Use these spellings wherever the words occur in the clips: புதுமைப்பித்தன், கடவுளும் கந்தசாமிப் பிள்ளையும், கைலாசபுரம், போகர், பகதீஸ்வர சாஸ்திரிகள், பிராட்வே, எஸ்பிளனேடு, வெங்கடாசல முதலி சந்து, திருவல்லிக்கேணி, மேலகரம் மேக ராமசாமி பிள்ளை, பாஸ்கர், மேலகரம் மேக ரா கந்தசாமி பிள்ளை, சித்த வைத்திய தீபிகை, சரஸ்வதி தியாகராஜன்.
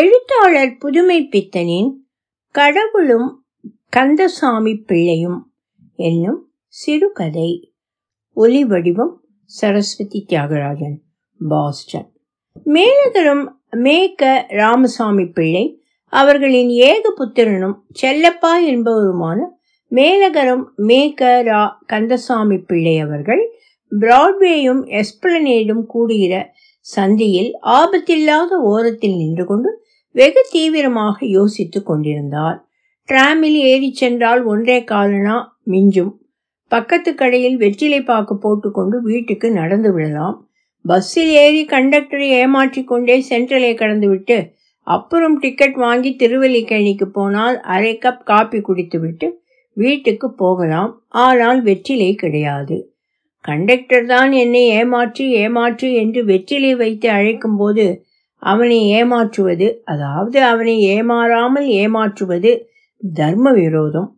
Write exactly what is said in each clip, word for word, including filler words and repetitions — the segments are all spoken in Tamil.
எழுத்தாளர் புதுமைப்பித்தனின் கடவுளும் கந்தசாமி பிள்ளையும் என்னும் சிறுகதை. ஒலி வடிவம் சரஸ்வதி தியாகராஜன், பாஸ்கர். மேலகரம் மேக ராமசாமி பிள்ளை அவர்களின் ஏக புத்திரனும் செல்லப்பா என்பவருமான மேலகரம் மேக ரா கந்தசாமி பிள்ளை அவர்கள் பிராட்வேயும் எஸ்பிளனேடும் கூடுகிற சந்தியில் ஆபத்தில்லாத ஓரத்தில் நின்று கொண்டு வெகு தீவிரமாக யோசித்துக் கொண்டிருந்தார். டிராமில் ஏறி சென்றால் ஒன்றே காலனா மிஞ்சும். பக்கத்து கடையில் வெற்றிலை பாக்கு போட்டுக்கொண்டு வீட்டுக்கு நடந்து விடலாம். பஸ்ஸில் ஏறி கண்டக்டரை ஏமாற்றி கொண்டே சென்ட்ரலை கடந்து விட்டு அப்புறம் டிக்கெட் வாங்கி திருவல்லிக்கேணிக்கு போனால் அரை கப் காப்பி குடித்து விட்டு வீட்டுக்கு போகலாம். ஆனால் வெற்றிலை கிடையாது. கண்டக்டர் தான் என்னை ஏமாற்று ஏமாற்று என்று வெற்றிலை வைத்து அழைக்கும் போது அவனை ஏமாற்றுவது, அதாவது அவனை ஏமாறாமல் ஏமாற்றுவது தர்ம விரோதம்.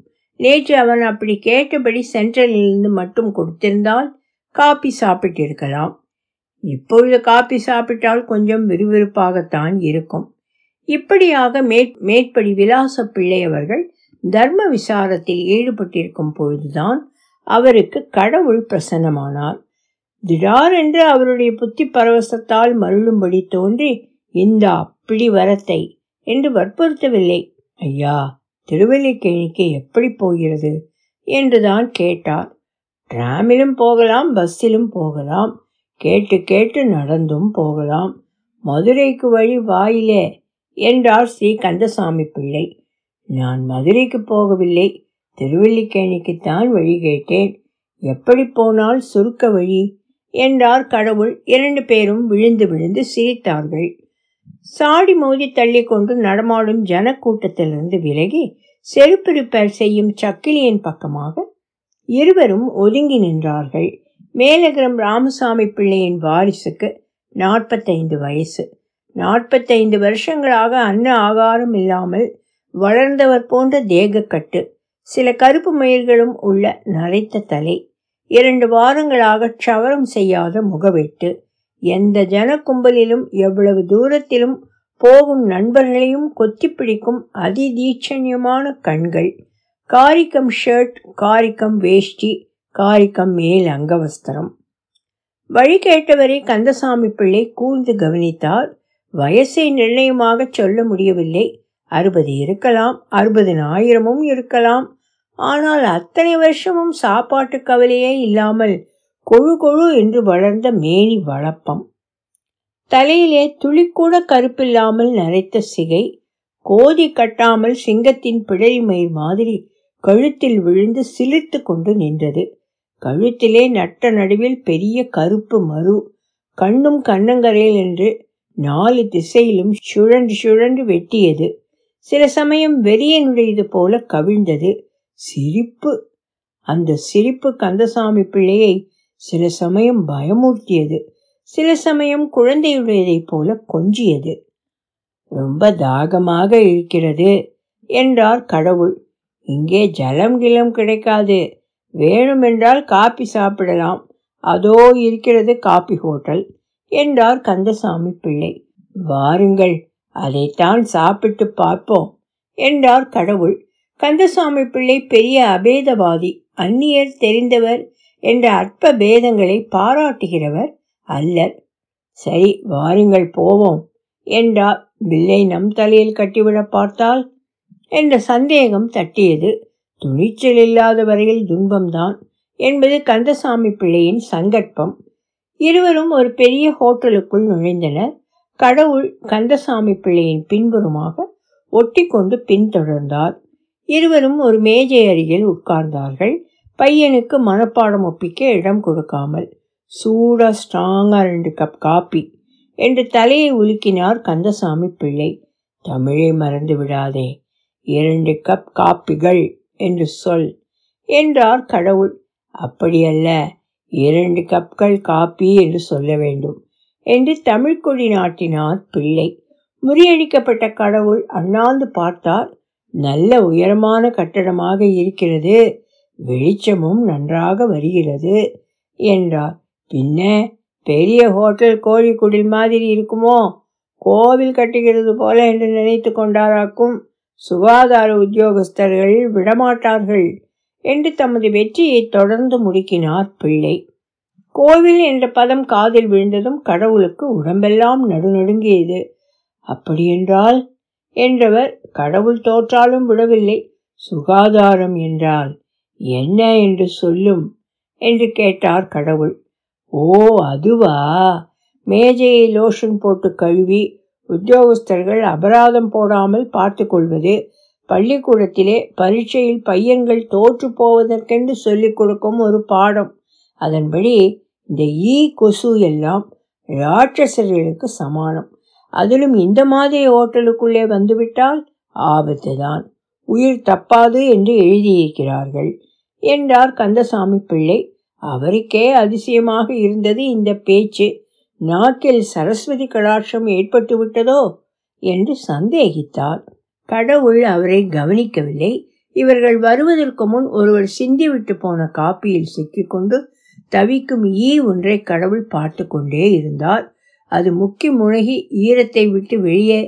நேற்று அவன் அப்படி கேட்டபடி சென்ட்ரலிலிருந்து மட்டும் கொடுத்திருந்தால் காப்பி சாப்பிட்டிருக்கலாம். இப்பொழுது காப்பி சாப்பிட்டால் கொஞ்சம் விறுவிறுப்பாகத்தான் இருக்கும். இப்படியாக மேற்படி விலாச பிள்ளை அவர்கள் தர்ம விசாரத்தில் ஈடுபட்டிருக்கும் பொழுதுதான் அவருக்கு கடவுள் பிரசன்னமானார். திடாரென்று அவருடைய புத்தி பரவசத்தால் மருளும்படி தோன்றி, இந்தா பிடி வரத்தை என்று வற்புறுத்தவில்லை. ஐயா, திருவல்லிக்கேணிக்கு எப்படி போகிறது என்றுதான் கேட்டார். டிராமிலும் போகலாம், பஸ்ஸிலும் போகலாம், கேட்டு கேட்டு நடந்தும் போகலாம். மதுரைக்கு வழி வாயிலே என்றார் ஸ்ரீ கந்தசாமி பிள்ளை. நான் மதுரைக்கு போகவில்லை, திருவல்லிக்கேணிக்குத்தான் வழி கேட்டேன். எப்படி போனால் சுருக்க வழி என்றார் கடவுள். இரண்டு பேரும் விழுந்து விழுந்து சிரித்தார்கள். சாடி மோதி தள்ளி கொண்டு நடமாடும் ஜனக்கூட்டத்திலிருந்து விலகி செருப்பு ரிப்பேர் செய்யும் சக்கிலியின் பக்கமாக இருவரும் ஒதுங்கி நின்றார்கள். மேலகரம் ராமசாமி பிள்ளையின் வாரிசுக்கு நாற்பத்தைந்து வயசு. நாற்பத்தைந்து வருஷங்களாக அன்ன ஆகாரம் இல்லாமல் வளர்ந்தவர் போன்ற தேகக்கட்டு, சில கருப்பு மயில்களும் உள்ள நரைத்த தலை, இரண்டு வாரங்களாக க்ஷவரம் செய்யாத முகவெட்டு, எந்த ஜன கும்பலிலும் எவ்வளவு தூரத்திலும் போகும் நண்பர்களையும் கொத்தி பிடிக்கும் அதிதீட்சண்யமான கண்கள், காரிக்கம் ஷர்ட், காரிக்கம் வேஷ்டி, காரிக்கம் மேல் அங்கவஸ்திரம். வழி கேட்டவரை கந்தசாமி பிள்ளை கூர்ந்து கவனித்தார். வயசை நிர்ணயமாக சொல்ல முடியவில்லை. அறுபது இருக்கலாம், அறுபதினாயிரமும் இருக்கலாம். ஆனால் அத்தனை வருஷமும் சாப்பாட்டு கவலையே இல்லாமல் கொழு கொழு என்று வளர்ந்த மேனி வளப்பம், தலையிலே துளிக்கூட கருப்பில்லாமல் நரைத்த சிகை, கோதி கட்டாமல் சிங்கத்தின் பிடரிமயிர் மாதிரி கழுத்தில் விழுந்து சிலிர்த்து கொண்டு நின்றது. கழுத்திலே நட்ட நடுவில் பெரிய கருப்பு மறு, கண்ணும் கண்ணங்கரையில் என்று நாலு திசையிலும் சுழன்று சுழன்று வெட்டியது. சில சமயம் வெறியனுடையது போல கவிழ்ந்தது. சிரிப்பு, அந்த சிரிப்பு கந்தசாமி பிள்ளையை சில சமயம் பயமூட்டியது, சில சமயம் குழந்தையுடையதை போல கொஞ்சியது. ரொம்ப தாகமாக இருக்கிறது என்றார் கடவுள். இங்கே ஜலம் கிளம் கிடைக்காது, வேணுமென்றால் காப்பி சாப்பிடலாம், அதோ இருக்கிறது காப்பி ஹோட்டல் என்றார் கந்தசாமி பிள்ளை. வாருங்கள், அதைத்தான் சாப்பிட்டு பார்ப்போம் என்றார் கடவுள். கந்தசாமி பிள்ளை பெரிய அபேதவாதி, அந்நியர் தெரிந்தவர் என்ற அற்ப பேதங்களை பாராட்டுகிறவர் அல்லர். சரி, வாருங்கள் போவோம் என்றார். பிள்ளை நம் தலையில் கட்டிவிட பார்த்தால் என்ற சந்தேகம் தட்டியது. துணிச்சல் இல்லாத வரையில் துன்பம்தான் என்பது கந்தசாமி பிள்ளையின் சங்கற்பம். இருவரும் ஒரு பெரிய ஹோட்டலுக்குள் நுழைந்தனர். கடவுள் கந்தசாமி பிள்ளையின் பின்புறமாக ஒட்டி கொண்டு பின்தொடர்ந்தார். இருவரும் ஒரு மேஜை அருகில் உட்கார்ந்தார்கள். பையனுக்கு மனப்பாடம் ஒப்பிக்க இடம் கொடுக்காமல் சூடா ஸ்ட்ராங்கா ரெண்டு கப் காப்பி என்று தலையை உலுக்கினார் கந்தசாமி பிள்ளை. தமிழை மறந்து விடாதே, இரண்டு கப் காப்பிகள் என்று சொல் என்றார் கடவுள். அப்படியல்ல, இரண்டு கப்கள் காப்பி என்று சொல்ல வேண்டும் என்று தமிழ்கொடி நாட்டினார் பிள்ளை. முறியடிக்கப்பட்ட கடவுள் அண்ணாந்து பார்த்தார். நல்ல உயரமான கட்டடமாக இருக்கிறது, வெளிச்சமும் நன்றாக வருகிறது என்றார். பின்ன பெரிய ஹோட்டல் கோழிக்குடில் மாதிரி இருக்குமோ? கோவில் கட்டுகிறது போல என்று நினைத்து கொண்டாராக்கும் சுகாதார உத்தியோகஸ்தர்கள் விடமாட்டார்கள் என்று தமது வெற்றியை தொடர்ந்து முடுக்கினார் பிள்ளை. கோவில் என்ற பதம் காதில் விழுந்ததும் கடவுளுக்கு உடம்பெல்லாம் நடுநடுங்கியது. அப்படியென்றால் என்றவர் கடவுள் தோற்றாலும் விடவில்லை. சுகாதாரம் என்றால் என்ன என்று சொல்லும் என்று கேட்டார் கடவுள். ஓ, அதுவா? மேஜையை லோஷன் போட்டு கழுவி உத்தியோகஸ்தர்கள் அபராதம் போடாமல் பார்த்து கொள்வது, பள்ளிக்கூடத்திலே பரீட்சையில் பையன்கள் தோற்று போவதற்கென்று சொல்லிக் கொடுக்கும் ஒரு பாடம். அதன்படி இந்த ஈ கொசு எல்லாம் ராட்சசர்களுக்கு சமானம். அதிலும் இந்த மாதிரி ஹோட்டலுக்குள்ளே வந்துவிட்டால் ஆபத்து தான், உயிர் தப்பாது என்று எழுதியிருக்கிறார்கள் என்றார் கந்தசாமி பிள்ளை. அவருக்கே அதிசயமாக இருந்தது இந்த பேச்சு. நாக்கில் சரஸ்வதி கடாட்சம் ஏற்பட்டு விட்டதோ என்று சந்தேகித்தார். கடவுள் அவரை கவனிக்கவில்லை. இவர்கள் வருவதற்கு முன் ஒருவர் சிந்திவிட்டு போன காப்பியில் சிக்கிக்கொண்டு தவிக்கும் ஈ ஒன்றை கடவுள் பார்த்து கொண்டே இருந்தார். அது முக்கி முனகி ஈரத்தை விட்டு வெளியே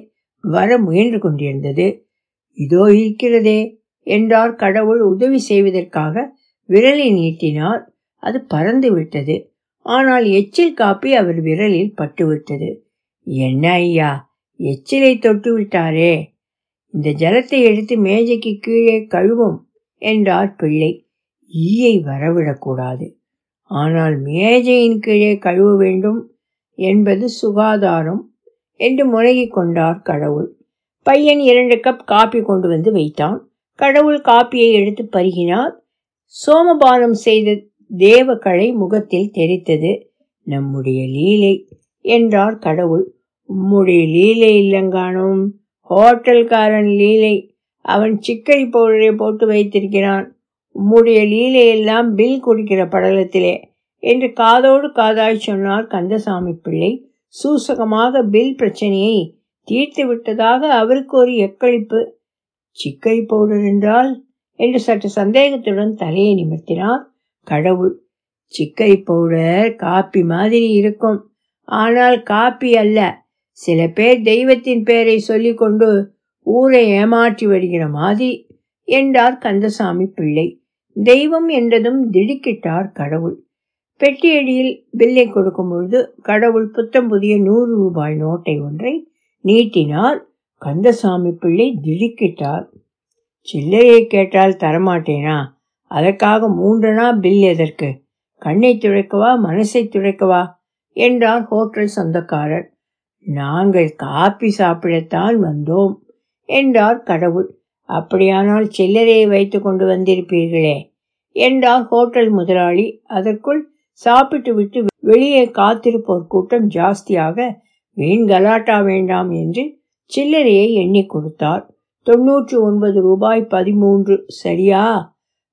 வர முயன்று கொண்டிருந்தது. இதோ இருக்கிறதே என்றார் கடவுள். உதவி செய்வதற்காக விரலை நீட்டினார். அது பறந்து விட்டது. ஆனால் எச்சில் காப்பி அவர் விரலில் பட்டுவிட்டது. என்ன ஐயா, எச்சிலை தொட்டு விட்டாரே, இந்த ஜலத்தை எடுத்து மேஜைக்கு கீழே கழுவும் என்றார் பிள்ளை. ஈயை வரவிடக்கூடாது, ஆனால் மேஜையின் கீழே கழுவ வேண்டும் என்பது சுகாதாரம் என்று முழங்கிக் கொண்டார் கடவுள். பையன் இரண்டு கப் காப்பி கொண்டு வந்து வைத்தான். கடவுள் காப்பியை எடுத்து பருகினார். சோமபானம் செய்த தேவக்கலை முகத்தில் தெரித்தது. நம்முடைய லீலை என்றார் கடவுள். உம்முடைய லீலை இல்லங்கானும், ஹோட்டல்காரன் லீலை. அவன் சிக்கரி பவுடரை போட்டு வைத்திருக்கிறான். உம்முடைய லீலையெல்லாம் பில் குடிக்கிற படலத்திலே என்று காதோடு காதாய் சொன்னார் கந்தசாமி பிள்ளை. சூசகமாக பில் பிரச்சனையை தீர்த்து விட்டதாக அவருக்கு ஒரு எக்களிப்பு. சிக்கரி பவுடர் என்றால் என்று சற்று சந்தேகத்துடன் தலையை நிமிர்த்தினார் கடவுள். சிக்கரி பவுடர் காப்பி மாதிரி இருக்கும், ஆனால் காப்பி அல்ல. சில பேர் தெய்வத்தின் பேரை சொல்லி கொண்டு ஊரை ஏமாற்றி வருகிற மாதிரி என்றார் கந்தசாமி பிள்ளை. தெய்வம் என்றதும் திடுக்கிட்டார் கடவுள். பெட்டியடியில் பில்லை கொடுக்கும் பொழுது கடவுள் புத்தம் புதிய நூறு ரூபாய் நோட்டை ஒன்றை நீட்டினார். கந்தசாமி பிள்ளை திடுக்கிட்டார். சில்லறையை கேட்டால் தரமாட்டேனா? அதற்காக மூன்றனா பில் எதற்கு? கண்ணை துடைக்கவா, மனசை துடைக்கவா என்றார் ஹோட்டல் சொந்தக்காரர். நாங்கள் காப்பி சாப்பிடத்தான் வந்தோம் என்றார் கடவுள். அப்படியானால் சில்லறையை வைத்து கொண்டு வந்திருப்பீர்களே என்றார் ஹோட்டல் முதலாளி. அதற்குள் சாப்பிட்டு விட்டு வெளியே காத்திருப்போர் கூட்டம் ஜாஸ்தியாக வீண் கலாட்டா வேண்டாம் என்று சில்லறையை எண்ணி கொடுத்தார். தொன்னூற்றி ஒன்பது ரூபாய் பதிமூன்று. சரியா?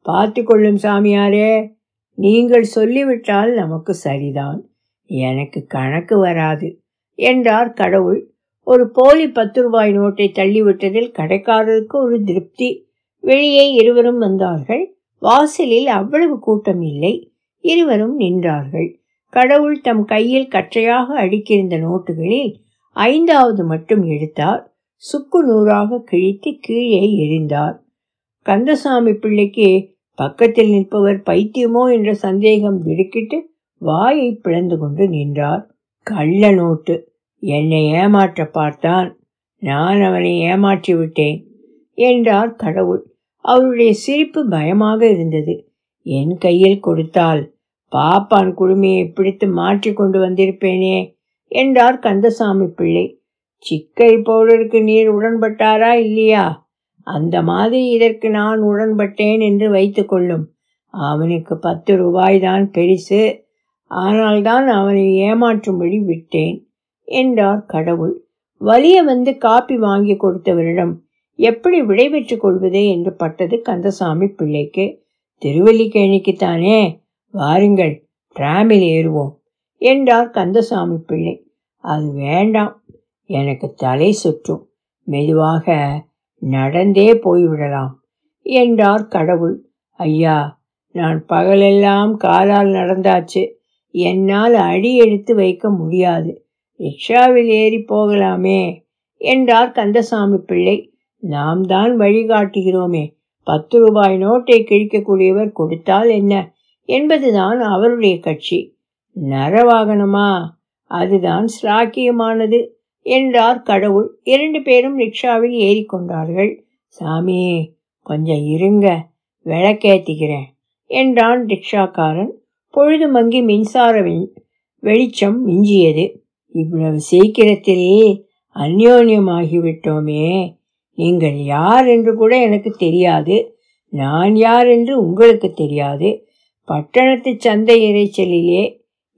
பார்த்து கொள்ளும் சாமியாரே, நீங்கள் சொல்லிவிட்டால் நமக்கு சரிதான். எனக்கு கணக்கு வராது என்றார் கடவுள். ஒரு போலி பத்து ரூபாய் நோட்டை தள்ளிவிட்டதில் கடைக்காரருக்கு ஒரு திருப்தி. வெளியே இருவரும் வந்தார்கள். வாசலில் அவ்வளவு கூட்டம் இல்லை. இருவரும் நின்றார்கள். கடவுள் தம் கையில் கற்றையாக அடுக்கியிருந்த நோட்டுகளில் ஐந்தாவது மட்டும் எடுத்தார். சுக்கு நூறாக கிழித்து கீழே எறிந்தார். கந்தசாமி பிள்ளைக்கு பக்கத்தில் நிற்பவர் பைத்தியமோ என்ற சந்தேகம் திடுக்கிட்டு வாயை பிளந்து கொண்டு நின்றார். கள்ள நோட்டு, என்னை ஏமாற்ற பார்த்தான், நான் அவனை ஏமாற்றி விட்டேன் என்றார் கடவுள். அவருடைய சிரிப்பு பயமாக இருந்தது. என் கையில் கொடுத்தால் பாப்பான் குடுமையை பிடித்து மாற்றி கொண்டு வந்திருப்பேனே என்றார் கந்தசாமி பிள்ளை. சிக்கை பவுடருக்கு நீர் உடன்பட்டாரா இல்லையா? அந்த மாதிரி இதற்கு நான் உடன்பட்டேன் என்று வைத்து கொள்ளும். அவனுக்கு பத்து ரூபாய் தான் பெரிசு, ஆனால் தான் அவனை ஏமாற்றும்படி விட்டேன் என்றார் கடவுள். வலிய வந்து காப்பி வாங்கி கொடுத்தவரிடம் எப்படி விடைபெற்று கொள்வது என்று பட்டது கந்தசாமி பிள்ளைக்கு. திருவல்லிக்கேணிக்குத்தானே, வாருங்கள் டிராமில் ஏறுவோம் என்றார் கந்தசாமி பிள்ளை. அது வேண்டாம், எனக்கு தலை சுற்றும், மெதுவாக நடந்தே போய்விடலாம் என்றார் கடவுள். ஐயா, நான் பகலெல்லாம் காலால் நடந்தாச்சு, என்னால் அடி எடுத்து வைக்க முடியாது ரிக்ஷாவில் ஏறி போகலாமே என்றார் கந்தசாமி பிள்ளை. நாம் தான் வழிகாட்டுகிறோமே, பத்து ரூபாய் நோட்டை கிழிக்கக்கூடியவர் கொடுத்தால் என்ன என்பதுதான் அவருடைய கட்சி. நரவாகனமா? அதுதான் ஸ்லாக்கியமானது என்றார் கடவுள். இரண்டு பேரும் ரிக்ஷாவில் ஏறிக்கொண்டார்கள். சாமி, கொஞ்சம் இருங்க, விளக்கேத்திக்கிறேன் என்றான் ரிக்ஷாக்காரன். பொழுது மங்கி மின்சார வெளிச்சம் மிஞ்சியது. இவ்வளவு சீக்கிரத்திலே அந்யோன்யமாகிவிட்டோமே. நீங்கள் யார் என்று கூட எனக்கு தெரியாது, நான் யார் என்று உங்களுக்கு தெரியாது. பட்டணத்து சந்தை இறைச்சலிலே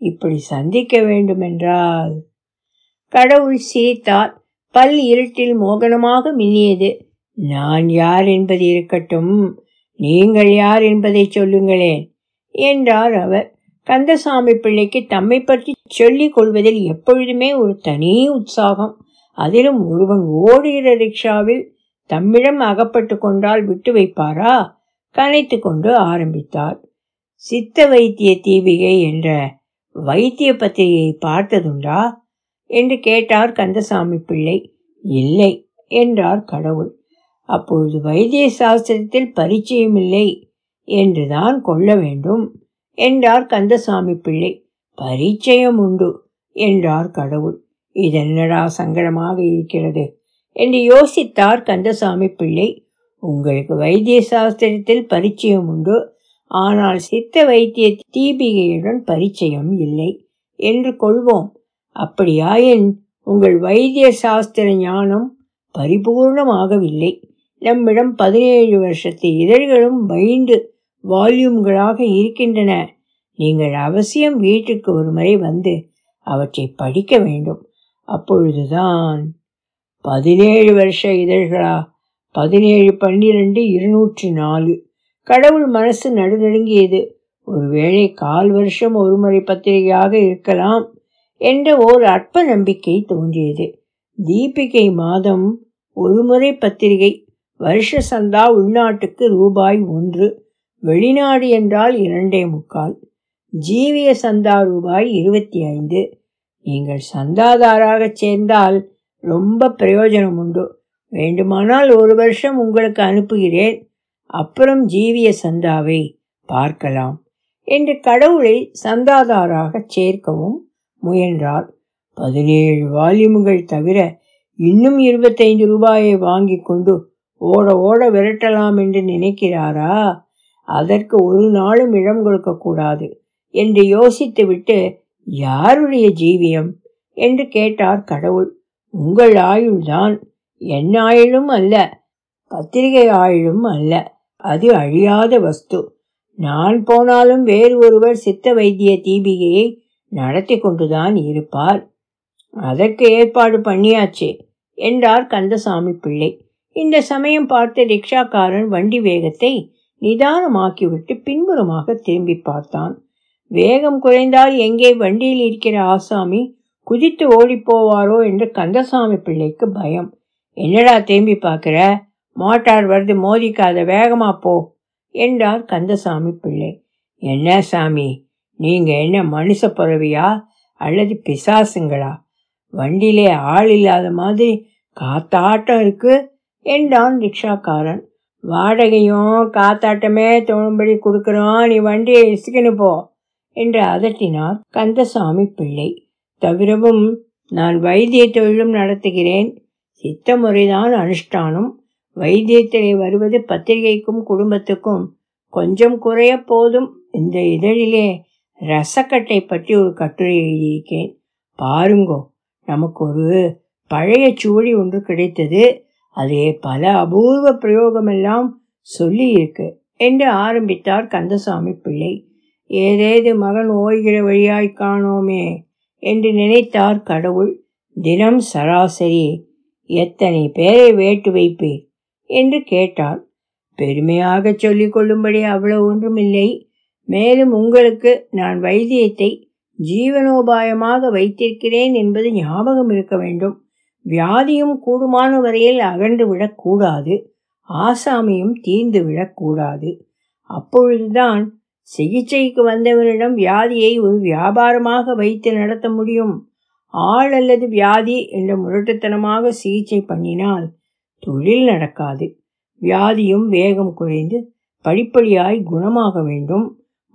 இப்படி சந்திக்க வேண்டுமென்றால்... கடவுள் சிரித்தார். பல் இருட்டில் மோகனமாக மின்னியது. நான் யார் என்பது இருக்கட்டும், நீங்கள் யார் என்பதை சொல்லுங்களேன் என்றார் அவர். கந்தசாமி பிள்ளைக்கு தம்மை பற்றி சொல்லிக் கொள்வதில் எப்பொழுதுமே ஒரு தனி உற்சாகம். அதிலும் ஒருவன் ஓடுகிற ரிக்ஷாவில் தம்மிடம் அகப்பட்டு கொண்டால் விட்டு வைப்பாரா? கனைத்து கொண்டு ஆரம்பித்தார். சித்த வைத்திய தீபிகை என்ற வைத்திய பத்திரிகையை பார்த்ததுண்டா என்று கேட்டார் கந்தசாமி பிள்ளை. இல்லை என்றார் கடவுள். அப்பொழுது வைத்திய சாஸ்திரத்தில் பரிச்சயமில்லை என்றுதான் கொள்ள வேண்டும் என்றார் கந்தசாமி பிள்ளை. பரிச்சயம் உண்டு என்றார் கடவுள். இதென்னடா சங்கடமாக இருக்கிறது என்று யோசித்தார் கந்தசாமி பிள்ளை. உங்களுக்கு வைத்திய சாஸ்திரத்தில் பரிச்சயம் உண்டு, ஆனால் சித்த வைத்திய தீபிகையுடன் பரிச்சயம் இல்லை என்று கொள்வோம். அப்படியாயின் உங்கள் வைத்திய சாஸ்திர ஞானம் பரிபூர்ணமாகவில்லை. நம்மிடம் பதினேழு வருஷத்து இதழ்களும் பைண்டு வால்யூம்களாக இருக்கின்றன. நீங்கள் அவசியம் வீட்டுக்கு ஒரு முறை வந்து அவற்றை படிக்க வேண்டும். அப்பொழுதுதான்... பதினேழு வருஷ இதழ்களா? பதினேழு பன்னிரண்டு இருநூற்றி நாலு. கடவுள் மனசு நடுநடுங்கியது. ஒருவேளை கால் வருஷம் ஒரு முறை பத்திரிகையாக இருக்கலாம் என்ற ஓர் அற்ப நம்பிக்கை தோன்றியது. தீபிகை மாதம் ஒரு முறை பத்திரிகை. வருஷ சந்தா உள்நாட்டுக்கு ரூபாய் ஒன்று, வெளிநாடு என்றால் இரண்டே முக்கால். ஜீவிய சந்தா ரூபாய் இருபத்தி ஐந்து. நீங்கள் சந்தாதாராகச் சேர்ந்தால் ரொம்ப பிரயோஜனம் உண்டு. வேண்டுமானால் ஒரு வருஷம் உங்களுக்கு அனுப்புகிறேன், அப்புறம் ஜீவிய சந்தாவை பார்க்கலாம் என்று கடவுளை சந்தாதாராகச் சேர்க்கவும் முயன்றார். பதினேழு வால்யூம்கள் தவிர இன்னும் இருபத்தைந்து ரூபாயை வாங்கி கொண்டு ஓட ஓட விரட்டலாம் என்று நினைக்கிறாரா? அதற்கு ஒரு நாளும் இடம் கொடுக்கக்கூடாது என்று யோசித்துவிட்டு, யாருடைய ஜீவியம் என்று கேட்டார் கடவுள். உங்கள் ஆயுள்தான், என் ஆயுளும் அல்ல, பத்திரிகை ஆயுளும் அல்ல. அது அழியாத வஸ்து. நான் போனாலும் வேறு ஒருவர் சித்த வைத்திய தீபிகையை நடத்தி கொண்டுதான் இருப்பார். அதற்கு ஏற்பாடு பண்ணியாச்சு என்றார் கந்தசாமி பிள்ளை. இந்த சமயம் பார்த்த ரிக்ஷாக்காரன் வண்டி வேகத்தை நிதானமாக்கிவிட்டு பின்புறமாக திரும்பி பார்த்தான். வேகம் குறைந்தால் எங்கே வண்டியில் இருக்கிற ஆசாமி குதித்து ஓடிப்போவாரோ என்று கந்தசாமி பிள்ளைக்கு பயம். என்னடா திரும்பி பார்க்கிற? மோட்டார் வருது, மோதிக்காத, வேகமா போ என்றார் கந்தசாமி பிள்ளை. என்ன சாமி, நீங்கள் என்ன மனுஷ பிறவியா அல்லது பிசாசுங்களா? வண்டியிலே ஆள் இல்லாத மாதிரி காத்தாட்டம் இருக்கு என்றான் ரிக்ஷாக்காரன். வாடகையும் காத்தாட்டமே தோணும்படி கொடுக்குறோம், நீ வண்டியை இசுக்கின்னு போ என்று அதட்டினார் கந்தசாமி பிள்ளை. தவிரவும் நான் வைத்திய தொழிலும் நடத்துகிறேன். சித்த முறைதான் அனுஷ்டானம். வைத்தியத்திலே வருவது பத்திரிகைக்கும் குடும்பத்துக்கும் கொஞ்சம் குறைய போதும். இந்த இதழிலே ரசக்கட்டை பற்றி ஒரு கட்டுரை எழுதியிருக்கேன், பாருங்கோ. நமக்கு ஒரு பழைய சுவடி ஒன்று கிடைத்தது, அதே பல அபூர்வ பிரயோகமெல்லாம் சொல்லியிருக்கு என்று ஆரம்பித்தார் கந்தசாமி பிள்ளை. ஏதேது மகன் ஓய்கிற வழியாய் காணோமே என்று நினைத்தார் கடவுள். தினம் சராசரி எத்தனை பேரை வேட்டு வைப்பே என்று கேட்டார். பெருமையாக சொல்லிக் கொள்ளும்படி அவ்வளவு ஒன்றுமில்லை. மேலும் உங்களுக்கு நான் வைத்தியத்தை ஜீவனோபாயமாக வைத்திருக்கிறேன் என்பது ஞாபகம் இருக்க வேண்டும். வியாதியும் கூடுமான வரையில் அகன்று விடக்கூடாது, ஆசாமியும் தீர்ந்து விடக்கூடாது. அப்பொழுதுதான் சிகிச்சைக்கு வந்தவரிடம் வியாதியை ஒரு வியாபாரமாக வைத்து நடத்த முடியும். ஆள் அல்லது வியாதி என்ற முரட்டுத்தனமாக சிகிச்சை பண்ணினால் தொழில் நடக்காது. வியாதியும் வேகம் குறைந்து படிப்படியாய் குணமாக வேண்டும்.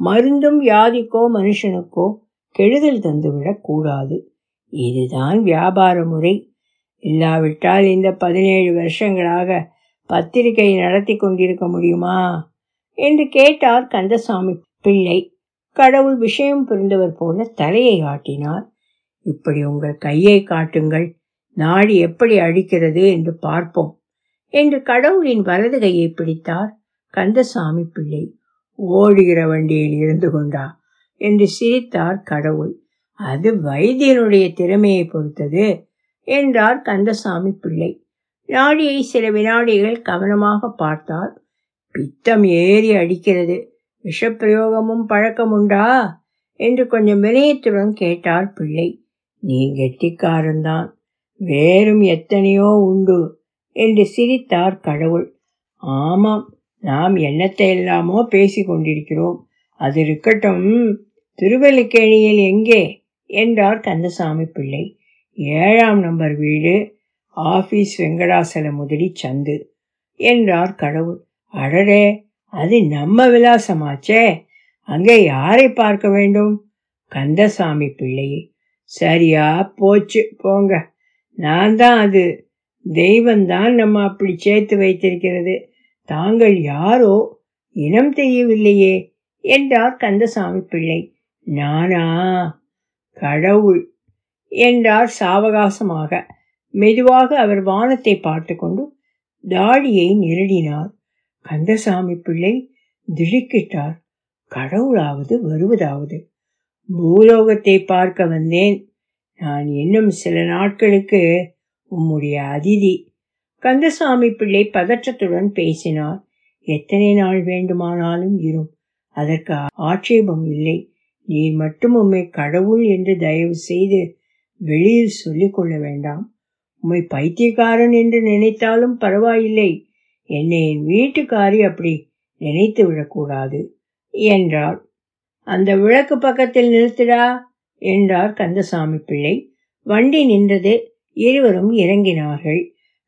மருந்தும் வியாதிக்கோ மனுஷனுக்கோ கெடுதல் தந்துவிடக்கூடாது. இதுதான் வியாபார முறை. இல்லாவிட்டால் இந்த பதினேழு வருஷங்களாக பத்திரிகை நடத்தி கொண்டிருக்க முடியுமா என்று கேட்டார் கந்தசாமி பிள்ளை. கடவுள் விஷயம் புரிந்தவர் போல தலையை ஆட்டினார். இப்படி உங்கள் கையை காட்டுங்கள், நாடி எப்படி அடிக்கிறது என்று பார்ப்போம் என்று கடவுளின் வலது கையை பிடித்தார் கந்தசாமி பிள்ளை. ஓடுகிற வண்டியில் இருந்து கொண்டா என்று சிரித்தார் கடவுள். அது வைத்தியனுடைய திறமையை பொறுத்தது என்றார் கந்தசாமி பிள்ளை. நாடியை சில வினாடிகள் கவனமாக பார்த்தார். பித்தம் ஏறி அடிக்கிறது, விஷப்பிரயோகமும் பழக்கமுண்டா என்று கொஞ்சம் வினயத்துடன் கேட்டார் பிள்ளை. நீ கெட்டிக்காரன்தான், வேறும் எத்தனையோ உண்டு என்று சிரித்தார் கடவுள். ஆமாம், நாம் என்னத்தை எல்லாமோ பேசி கொண்டிருக்கிறோம், அது இருக்கட்டும். திருவல்லிக்கேணியில் எங்கே என்றார் கந்தசாமி பிள்ளை. ஏழாம் நம்பர் வீடு, ஆபீஸ் வெங்கடாசல முதலி சந்து என்றார் கடவுள். அடடே, அது நம்ம விலாசமாச்சே, அங்கே யாரை பார்க்க வேண்டும்? கந்தசாமி பிள்ளையை. சரியா போச்சு, போங்க. நான் தான் அது, தெய்வந்தான் நம்ம அப்படி சேர்த்து வைத்திருக்கிறது. தாங்கள் யாரோ இனம் தெரியவில்லையே என்றார் கந்தசாமி பிள்ளை. நானா? கடவுள் என்றார் சாவகாசமாக. மெதுவாக அவர் வானத்தை பார்த்து கொண்டு தாடியை நிரடினார். கந்தசாமி பிள்ளை திடுக்கிட்டார். கடவுளாவது வருவதாவது. பூலோகத்தை பார்க்க வந்தேன், நான் இன்னும் சில நாட்களுக்கு உம்முடைய அதிதி. கந்தசாமி பிள்ளை பதற்றத்துடன் பேசினார். எத்தனை நாள் வேண்டுமானாலும் இரும், அதற்கு ஆட்சேபம் இல்லை. நீ மட்டும் உம்மை கடவுள் என்று தயவு செய்து வெளியில் சொல்லிக்கொள்ள வேண்டாம். உம்மை பைத்தியக்காரன் என்று நினைத்தாலும் பரவாயில்லை, என்னை என் வீட்டுக்காரி அப்படி நினைத்து விடக்கூடாது என்றார். அந்த விளக்கு பக்கத்தில் நிறுத்திடா என்றார் கந்தசாமி பிள்ளை. வண்டி நின்றது. இருவரும் இறங்கினார்கள்.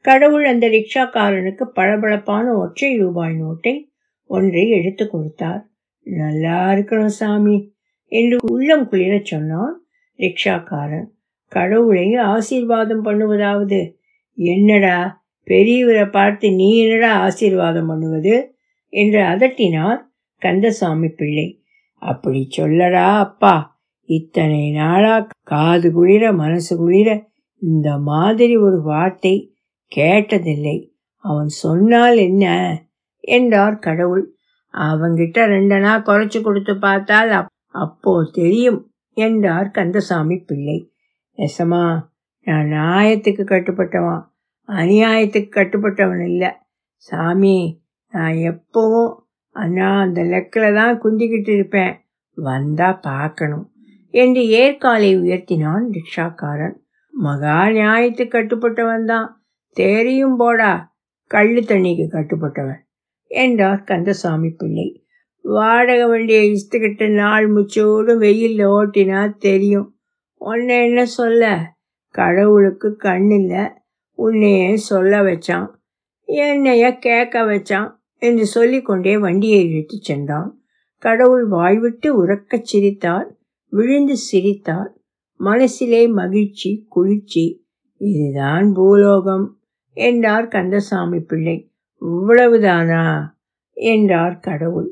கடவுள் அந்த ரிக்ஷாக்காரனுக்கு பளபளப்பான ஒற்றை ரூபாய் நோட்டை ஒன்றை எடுத்து கொடுத்தார். நல்லா இருக்கணும் சாமி என்று உள்ளம் குளிர சொன்னான் ரிக்ஷாக்காரன். கடவுளை ஆசீர்வாதம் பண்ணுவதாவது. என்னடா பெரியவரை பார்த்து நீ என்னடா ஆசீர்வாதம் பண்ணுவது என்று அதட்டினார் கந்தசாமி பிள்ளை. அப்படி சொல்லடா அப்பா, இத்தனை நாளா காது குளிர மனசு குளிர இந்த மாதிரி ஒரு வார்த்தை கேட்டதில்லை. அவன் சொன்னால் என்ன என்றார் கடவுள். அவங்கிட்ட ரெண்டனா குறைச்சு கொடுத்து பார்த்தால் அப்போ தெரியும் என்றார் கந்தசாமி பிள்ளை. நெசமா, நான் நியாயத்துக்கு கட்டுப்பட்டவன், அநியாயத்துக்கு கட்டுப்பட்டவன் இல்லை சாமி. நான் எப்பவும் அண்ணா அந்த லெக்கில் தான் குந்திக்கிட்டு இருப்பேன், வந்தா பார்க்கணும் என்று ஏற்காலை உயர்த்தினான் ரிக்ஷாக்காரன். மகா நியாயத்துக்கு கட்டுப்பட்டவன் தான், தெரியும் போடா கள்ளு தண்ணிக்கு கட்டுப்பட்டவன் என்றார் கந்தசாமி பிள்ளை. வாடகை வண்டியை இஸ்துக்கிட்டு நாள் முச்சோடும் வெயிலில் ஓட்டினா தெரியும். உன்னை என்ன சொல்ல, கடவுளுக்கு கண்ணில்லை, உன்னையே சொல்ல வச்சான், என்னைய கேட்க வச்சான் என்று சொல்லிக்கொண்டே வண்டியை இழுத்து சென்றான். கடவுள் வாய்விட்டு உறக்கச் சிரித்தார், விழுந்து சிரித்தார். மனசிலே மகிழ்ச்சி, குளிர்ச்சி. இதுதான் பூலோகம் என்றார் கந்தசாமி பிள்ளை. இவ்வளவுதானா என்றார் கடவுள்.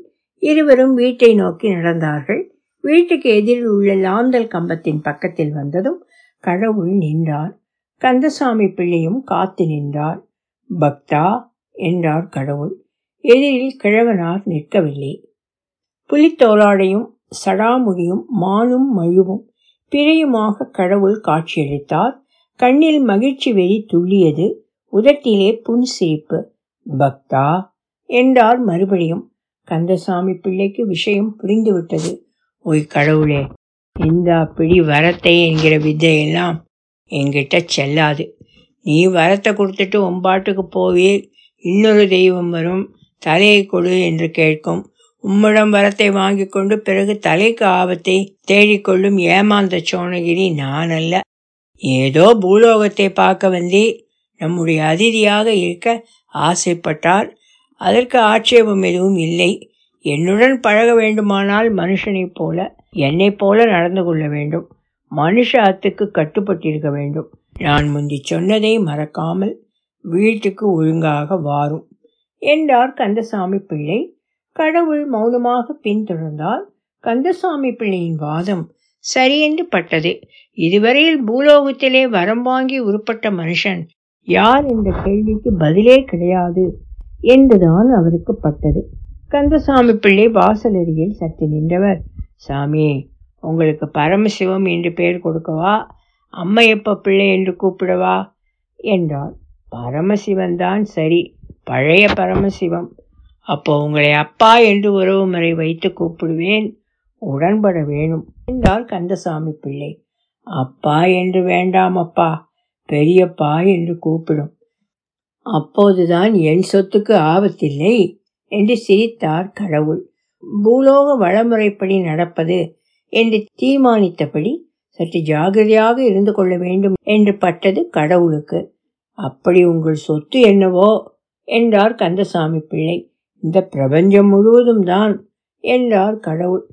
இருவரும் வீட்டை நோக்கி நடந்தார்கள். வீட்டுக்கு எதிரில் உள்ள லாந்தல் கம்பத்தின் பக்கத்தில் வந்ததும் கடவுள் நின்றார். கந்தசாமி பிள்ளையும் காத்து நின்றார். பக்தா என்றார் கடவுள். எதிரில் கிழவனார் நிற்கவில்லை. புலித்தோலாடையும் சடாமுடியும் மானும் மழுவும் பிறையுமாக கடவுள் காட்சியளித்தார். கண்ணில் மகிழ்ச்சி வெறி துள்ளியது, உதட்டிலே புன்சிரிப்பு. பக்தா என்றார் மறுபடியும். கந்தசாமி பிள்ளைக்கு விஷயம் புரிந்துவிட்டது. ஓய் கடவுளே, இந்த பிடி வரத்தை என்கிற வித்தையெல்லாம் என்கிட்ட செல்லாது. நீ வரத்தை கொடுத்துட்டு உம்பாட்டுக்கு போவீர், இன்னொரு தெய்வம் வரும், தலையை கொடு என்று கேட்கும், உம்மிடம் வரத்தை வாங்கி கொண்டு பிறகு தலைக்கு ஆபத்தை தேடிக்கொள்ளும் ஏமாந்த சோனகிரி நான் அல்ல. ஏதோ பூலோகத்தை பார்க்க வந்தே நம்முடைய அதிதியாக இருக்க ஆசைப்பட்டார். அதற்கு ஆட்சேபம் எதுவும் இல்லை. என்னுடன் பழக வேண்டுமானால் மனுஷனைப் போல என்னை போல நடந்து கொள்ள வேண்டும். மனுஷ அத்துக்கு கட்டுப்பட்டிருக்க வேண்டும். நான் முந்தி சொன்னதை மறக்காமல் வீட்டுக்கு ஒழுங்காக வாரும் என்றார் கந்தசாமி பிள்ளை. கடவுள் மௌனமாக பின்தொடர்ந்தால் கந்தசாமி பிள்ளையின் வாதம் சரியென்று பட்டது. இதுவரையில் பூலோகத்திலே வரம் வாங்கி உருப்பட்ட மனுஷன் யார் என்ற கேள்விக்கு பதிலே கிடையாது என்றுதான் அவருக்கு பட்டது. கந்தசாமி பிள்ளை வாசலருகில் சற்று நின்றவர், சாமி உங்களுக்கு பரமசிவம் என்று பெயர் கொடுக்கவா அம்மையப்பா பிள்ளை என்று கூப்பிடவா என்றார். பரமசிவன்தான் சரி, பழைய பரமசிவம். அப்போ உங்களை அப்பா என்று உறவு முறை வைத்து கூப்பிடுவேன், உடன்பட வேணும் என்றார் கந்தசாமி பிள்ளை. அப்பா என்று வேண்டாம் அப்பா, பெரியப்பா என்று கூப்பிடும், அப்போதுதான் என் சொத்துக்கு ஆபத்தில்லை என்று சிரித்தார் கடவுள். பூலோக வளமுறைப்படி நடப்பது என்று தீர்மானித்தபடி சற்று ஜாகிரதையாக இருந்து கொள்ள வேண்டும் என்று பட்டது கடவுளுக்கு. அப்படி உங்கள் சொத்து என்னவோ என்றார் கந்தசாமி பிள்ளை. இந்த பிரபஞ்சம் முழுவதும் தான் என்றார் கடவுள்.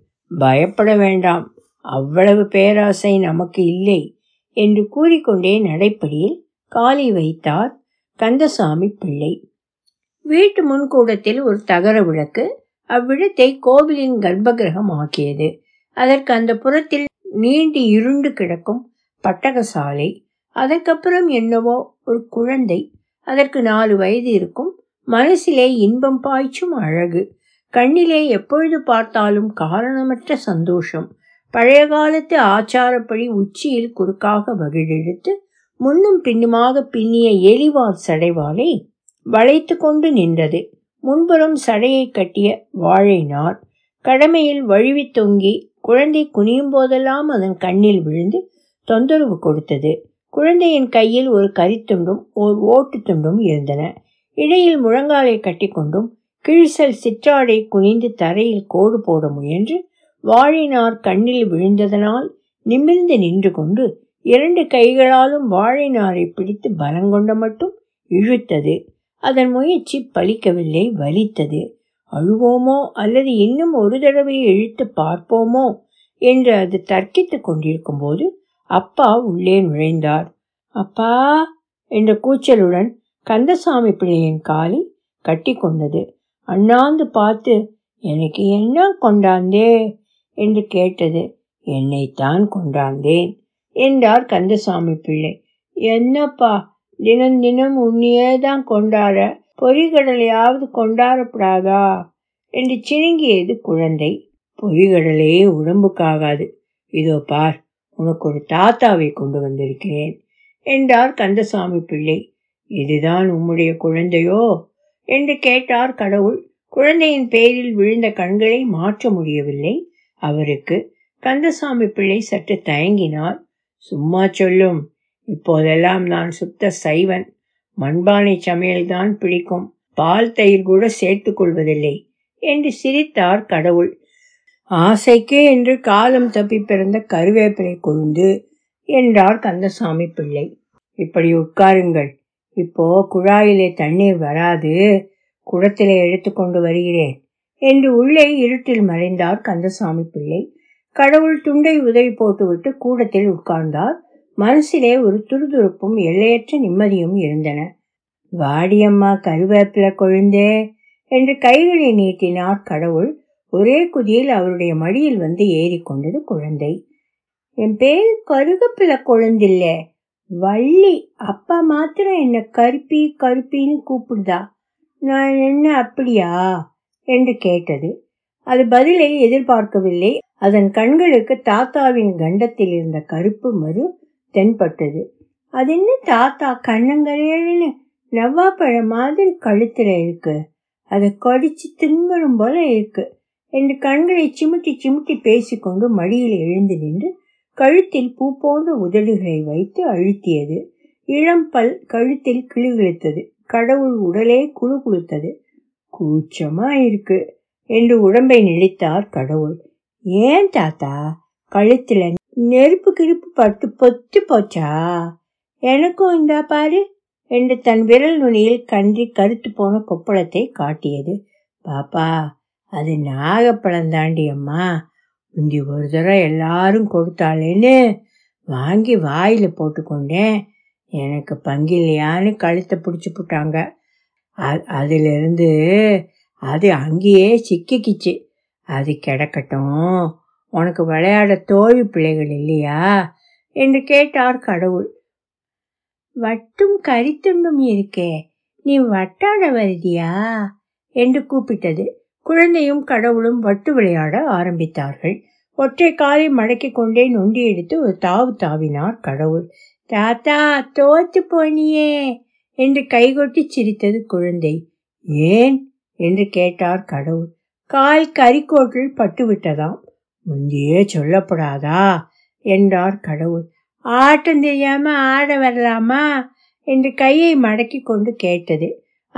பயப்பட வேண்டாம், அவ்வளவு பேராசை நமக்கு இல்லை என்று கூறிக்கொண்டே நடைப்படியில் காலை வைத்தார் கந்தசாமி பிள்ளை. வீட்டு முன்கூடத்தில் ஒரு தகர விளக்கு அவ்விடத்தை கோவிலின் கர்ப்பகிரகம் ஆக்கியது. அதற்கு அந்த புறத்தில் நீண்டு இருண்டு கிடக்கும் பட்டகசாலை, அதற்கப்புறம் என்னவோ ஒரு குழந்தை, அதற்கு நாலு வயது இருக்கும், மனசிலே இன்பம் பாய்ச்சும் அழகு, கண்ணிலே எப்பொழுது பார்த்தாலும் காரணமற்ற சந்தோஷம், பழைய காலத்து ஆச்சாரப்படி உச்சியில் குறுக்காக வகிழெடுத்து முன்னும் பின்னுமாக பின்னிய எலிவார் சடைவாலை வளைத்து கொண்டு நின்றது. முன்புறம் சடையை கட்டிய வாழை நார் கடமையில் வழுவி தொங்கி குழந்தை குனியும் போதெல்லாம் அதன் கண்ணில் விழுந்து தொந்தரவு கொடுத்தது. குழந்தையின் கையில் ஒரு கரித்துண்டும் ஓர் ஓட்டு துண்டும் இருந்தன. இடையில் முழங்காலை கட்டி கொண்டும் கிழிசல் சிற்றாடை குனிந்து தரையில் கோடு போட முயன்று வாழைநார் கண்ணில் விழுந்ததனால் நிமிர்ந்து நின்று கொண்டு இரண்டு கைகளாலும் வாழைநாரை பிடித்து பலங்கொண்ட மட்டும் இழுத்தது. அதன் முயற்சி பலிக்கவில்லை, வலித்தது. அழுவோமோ அல்லது இன்னும் ஒரு தடவையை இழுத்து பார்ப்போமோ என்று அது தர்க்கித்து கொண்டிருக்கும் போது அப்பா உள்ளே நுழைந்தார். அப்பா என்ற கூச்சலுடன் கந்தசாமி பிள்ளையின் காலி கட்டி கொண்டது. அண்ணாந்து பார்த்து எனக்கு என்ன கொண்டாந்தே என்று கேட்டது. என்னைத்தான் கொண்டாந்தேன் என்றார் கந்தசாமி பிள்ளை. என்னப்பா தினம் தினம் உன்னையே தான் கொண்டாட, பொறிகடலையாவது கொண்டாடப்படாதா என்று சிணுங்கியது குழந்தை. பொறிகடலையே உடம்புக்காகாது, இதோ பார் உனக்கு ஒரு தாத்தாவை கொண்டு வந்திருக்கிறேன் என்றார் கந்தசாமி பிள்ளை. இதுதான் உம்முடைய குழந்தையோ என்று கேட்டார் கடவுள். குழந்தையின் பேரில் விழுந்த கண்களை மாற்ற முடியவில்லை அவருக்கு. கந்தசாமி பிள்ளை சற்று தயங்கினார். சும்மா சொல்லும், இப்போதெல்லாம் நான் சுத்த சைவன், மண்பானை சமையல்தான் பிடிக்கும், பால் தயிர் கூட சேர்த்து கொள்வதில்லை என்று சிரித்தார் கடவுள். ஆசைக்கே என்று காலம் தப்பி பிறந்த கருவேப்பிலை கொழுந்து என்றார் கந்தசாமி பிள்ளை. இப்படி உட்காருங்கள், இப்போ குழாயிலே தண்ணீர் வராது, குடத்திலே எடுத்து கொண்டு வருகிறேன் என்று உள்ளே இருட்டில் மறைந்தார் கந்தசாமி பிள்ளை. கடவுள் துண்டை உதறி போட்டுவிட்டு கூடத்தில் உட்கார்ந்தார். மனசிலே ஒரு துருதுருப்பும் எல்லையற்ற நிம்மதியும் இருந்தன. வாடியம்மா கருவேப்பிலை கொழுந்தே என்று கைகளை நீட்டினார் கடவுள். ஒரே குதியில் அவருடைய மடியில் வந்து ஏறி கொண்டது குழந்தை. என் பேர் கருகப்பில கொழுந்தில்ல, வள்ளி. அப்பா மாத்திரம் என்ன கருப்பி கருப்பின்னு கூப்பிடுதா, நான் என்ன அப்படியா என்று கேட்டது. அது பதிலை எதிர்பார்க்கவில்லை. அதன் கண்களுக்கு தாத்தாவின் கண்டத்தில் இருந்த கருப்பு மறு தென்பட்டது. அது என்ன தாத்தா கண்ணங்கரையன்னு நவ்வாப்பழ மாதிரி கழுத்துல இருக்கு, அதை கடிச்சு திங்கணும் போல இருக்கு என்று கண்களை சிமிட்டி சிமிட்டி பேசிக்கொண்டு மடியில் எழுந்து நின்று கழுத்தில் பூ போன்ற உதடுகளை வைத்து அழுத்தியது. இளம்பல் கழுத்தில் கிளுகிழுத்தது. கடவுள் உடலே குழு குழுத்தது. கூச்சமா இருக்கு என்று உடம்பை நெளித்தார் கடவுள். ஏன் தாத்தா கழுத்துல நெருப்பு கிருப்பு பட்டு பொத்து போச்சா? எனக்கும் இந்தா பாரு என்று தன் விரல் நுனியில் கன்றி கருத்து போன கொப்பளத்தை காட்டியது. பாப்பா, அது நாகப்பழம் தாண்டியம்மா. முந்தி ஒரு தடவை எல்லாரும் கொடுத்தாளேன்னு வாங்கி வாயில போட்டுக்கொண்டேன். எனக்கு பங்கில்லையான்னு கழுத்தை பிடிச்சி போட்டாங்க. அதிலிருந்து அது அங்கேயே சிக்கிக்கிச்சு. அது கிடக்கட்டும், உனக்கு விளையாட தோழி பிள்ளைகள் இல்லையா என்று கேட்டார் கடவுள். வட்டும் கரித்துண்டும் இருக்கே, நீ வட்டாட வருதியா என்று கூப்பிட்டது. குழந்தையும் கடவுளும் வட்டு விளையாட ஆரம்பித்தார்கள். ஒற்றை காலை மடக்கி கொண்டே நொண்டி எடுத்து ஒரு தாவு தாவினார் கடவுள். தாத்தா தோத்து போனியே என்று கைகொட்டி சிரித்தது குழந்தை. ஏன் என்று கேட்டார் கடவுள். கால் கறிக்கோட்டில் பட்டுவிட்டதாம். முந்தையே சொல்லப்படாதா என்றார் கடவுள். ஆட்டம் தெரியாம ஆட வரலாமா என்று கையை மடக்கி கொண்டு கேட்டது.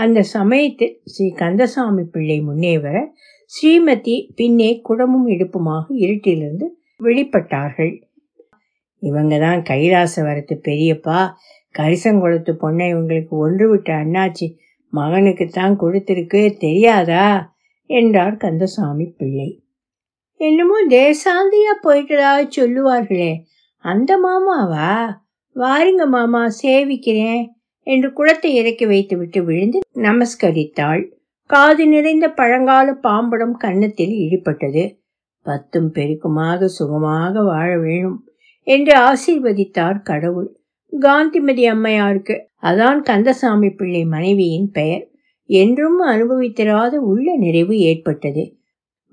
அந்த சமயத்தில் ஸ்ரீ கந்தசாமி பிள்ளை முன்னே வர, ஸ்ரீமதி பின்னே குடமும் இடுப்புமாக இருட்டிலிருந்து வெளிப்பட்டார்கள். இவங்கதான் கைலாசவரத்து பெரியப்பா. கரிசங்குளத்து பொண்ணை இவங்களுக்கு ஒன்று விட்ட அண்ணாச்சி மகனுக்குத்தான் கொடுத்திருக்கு, தெரியாதா என்றார் கந்தசாமி பிள்ளை. என்னமோ தேசாந்தியா போயிட்டதாக சொல்லுவார்களே, அந்த மாமாவா? வாருங்க மாமா, சேவிக்கிறேன் என்று குளத்தை இறக்கி வைத்துவிட்டு விழுந்து நமஸ்கரித்தாள். காது நிறைந்த பழங்கால பாம்படம் கன்னத்தில் இடிப்பட்டது. பத்தும் பெருக்குமாக சுகமாக வாழ வேணும் என்று ஆசீர்வதித்தார் கடவுள். காந்திமதி அம்மையாருக்கு, அதான் கந்தசாமி பிள்ளை மனைவியின் பெயர், என்றும் அனுபவித்திராத உள்ள நிறைவு ஏற்பட்டது.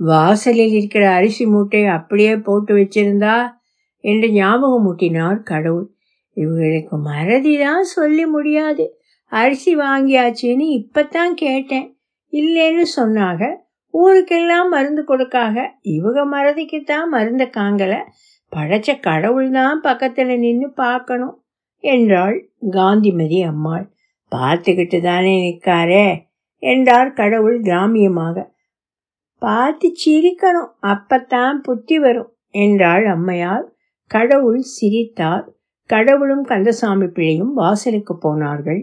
வாசலில் இருக்கிற அரிசி மூட்டை அப்படியே போட்டு வச்சிருந்தா என்று ஞாபகம் ஊட்டினார் கடவுள். இவர்களுக்கு மறதிதான் சொல்லி முடியாது. அரிசி வாங்கியாச்சுன்னு இப்பத்தான் கேட்டேன், இல்லைன்னு சொன்னாங்க. ஊருக்கெல்லாம் மருந்து கொடுக்காக, இவங்க மறதிக்குத்தான் மருந்த காங்கல. படைச்ச கடவுள் தான் பக்கத்துல நின்று பார்க்கணும் என்றாள் காந்திமதி அம்மாள். பார்த்துக்கிட்டு தானே நிற்காரே என்றார் கடவுள் கிராமியமாக. பார்த்து சிரிக்கணும், அப்பத்தான் புத்தி வரும் என்றாள் அம்மையார். கடவுள் சிரித்தார். கடவுளும் கந்தசாமி பிள்ளையும் வாசலுக்கு போனார்கள்.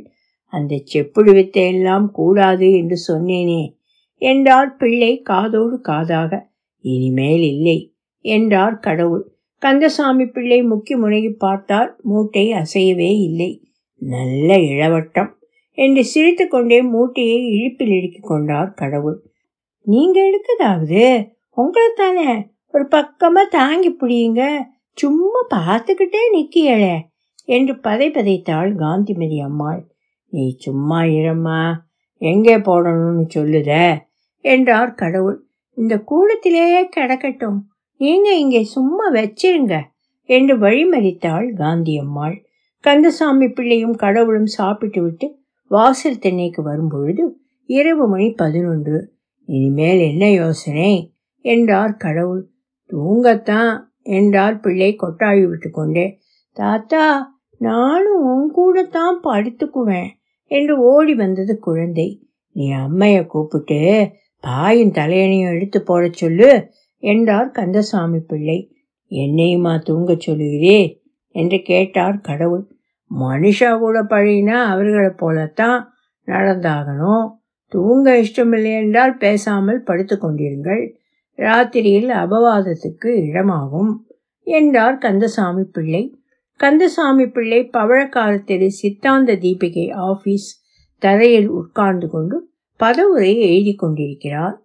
அந்த செப்புடு வித்தையெல்லாம் கூடாது என்று சொன்னேனே என்றார் பிள்ளை காதோடு காதாக. இனிமேல் இல்லை என்றார் கடவுள். கந்தசாமி பிள்ளை முக்கி முனகி பார்த்தார். மூட்டை அசையவே இல்லை. நல்ல இளவட்டம் என்று சிரித்து கொண்டே மூட்டையை இழுப்பில் இழுக்கிக் கொண்டார் கடவுள். நீங்க எடுக்கதாவது உங்களைத்தானே, ஒரு பக்கமா தாங்கி பிடியுங்க, சும்மா பார்த்துக்கிட்டே நிக்கியல என்று பதை பதைத்தாள் காந்திமதி அம்மாள். நீ சும்மா இரம்மா, எங்கே போடணும்னு சொல்லுத என்றார் கடவுள். இந்த கூடத்திலேயே கிடக்கட்டும், நீங்க இங்கே சும்மா வச்சிருங்க என்று வழிமறித்தாள் காந்தி அம்மாள். கந்தசாமி பிள்ளையும் கடவுளும் சாப்பிட்டு விட்டு வாசல் தென்னைக்கு வரும்பொழுது இரவு மணி பதினொன்று. இனிமேல் என்ன யோசனை என்றார் கடவுள். தூங்கத்தான் என்றார் பிள்ளை கொட்டாழி விட்டு கொண்டே. தாத்தா, நானும் உன் கூட தான் படுத்துக்குவேன் என்று ஓடி வந்தது குழந்தை. நீ அம்மைய கூப்பிட்டு பாயின் தலையணையும் எடுத்து போட சொல்லு என்றார் கந்தசாமி பிள்ளை. என்னையுமா தூங்க சொல்லுகிறே என்று கேட்டார் கடவுள். மனுஷா கூட பழினா அவர்களை போலத்தான் நடந்தாகணும். தூங்க இஷ்டமில்லை என்றால் பேசாமல் படுத்து கொண்டிருங்கள், ராத்திரியில் அபவாதத்துக்கு இடமாகும் என்றார் கந்தசாமி பிள்ளை. கந்தசாமி பிள்ளை பவழக்காரத்திலே சித்தாந்த தீபிகை ஆபீஸ் தரையில் உட்கார்ந்து கொண்டு பதவுரை எழுதி கொண்டிருக்கிறார்.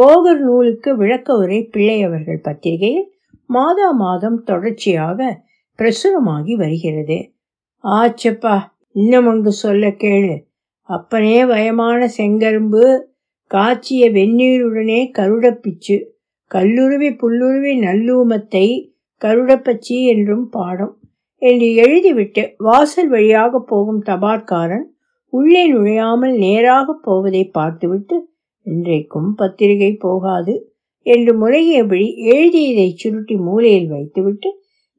போகர் நூலுக்கு விளக்க உரை பிள்ளை அவர்கள் பத்திரிகையில் மாதா மாதம் தொடர்ச்சியாக பிரசுரமாகி வருகிறது. ஆச்சப்பா, இன்னும் ஒன்று சொல்ல கேளு. அப்பனே வயமான செங்கரும்பு காய்ச்சிய வெந்நீருடனே கருடப்பிச்சு கல்லுருவி புல்லுருவி நல்லூமத்தை கருடப்பச்சி என்றும் பாடம் என்று எழுதிவிட்டு வாசல் வழியாக போகும் தபாற்காரன் உள்ளே நுழையாமல் நேராக போவதை பார்த்துவிட்டு, இன்றைக்கும் பத்திரிகை போகாது என்று முறையபடி எழுதியதை சுருட்டி மூலையில் வைத்துவிட்டு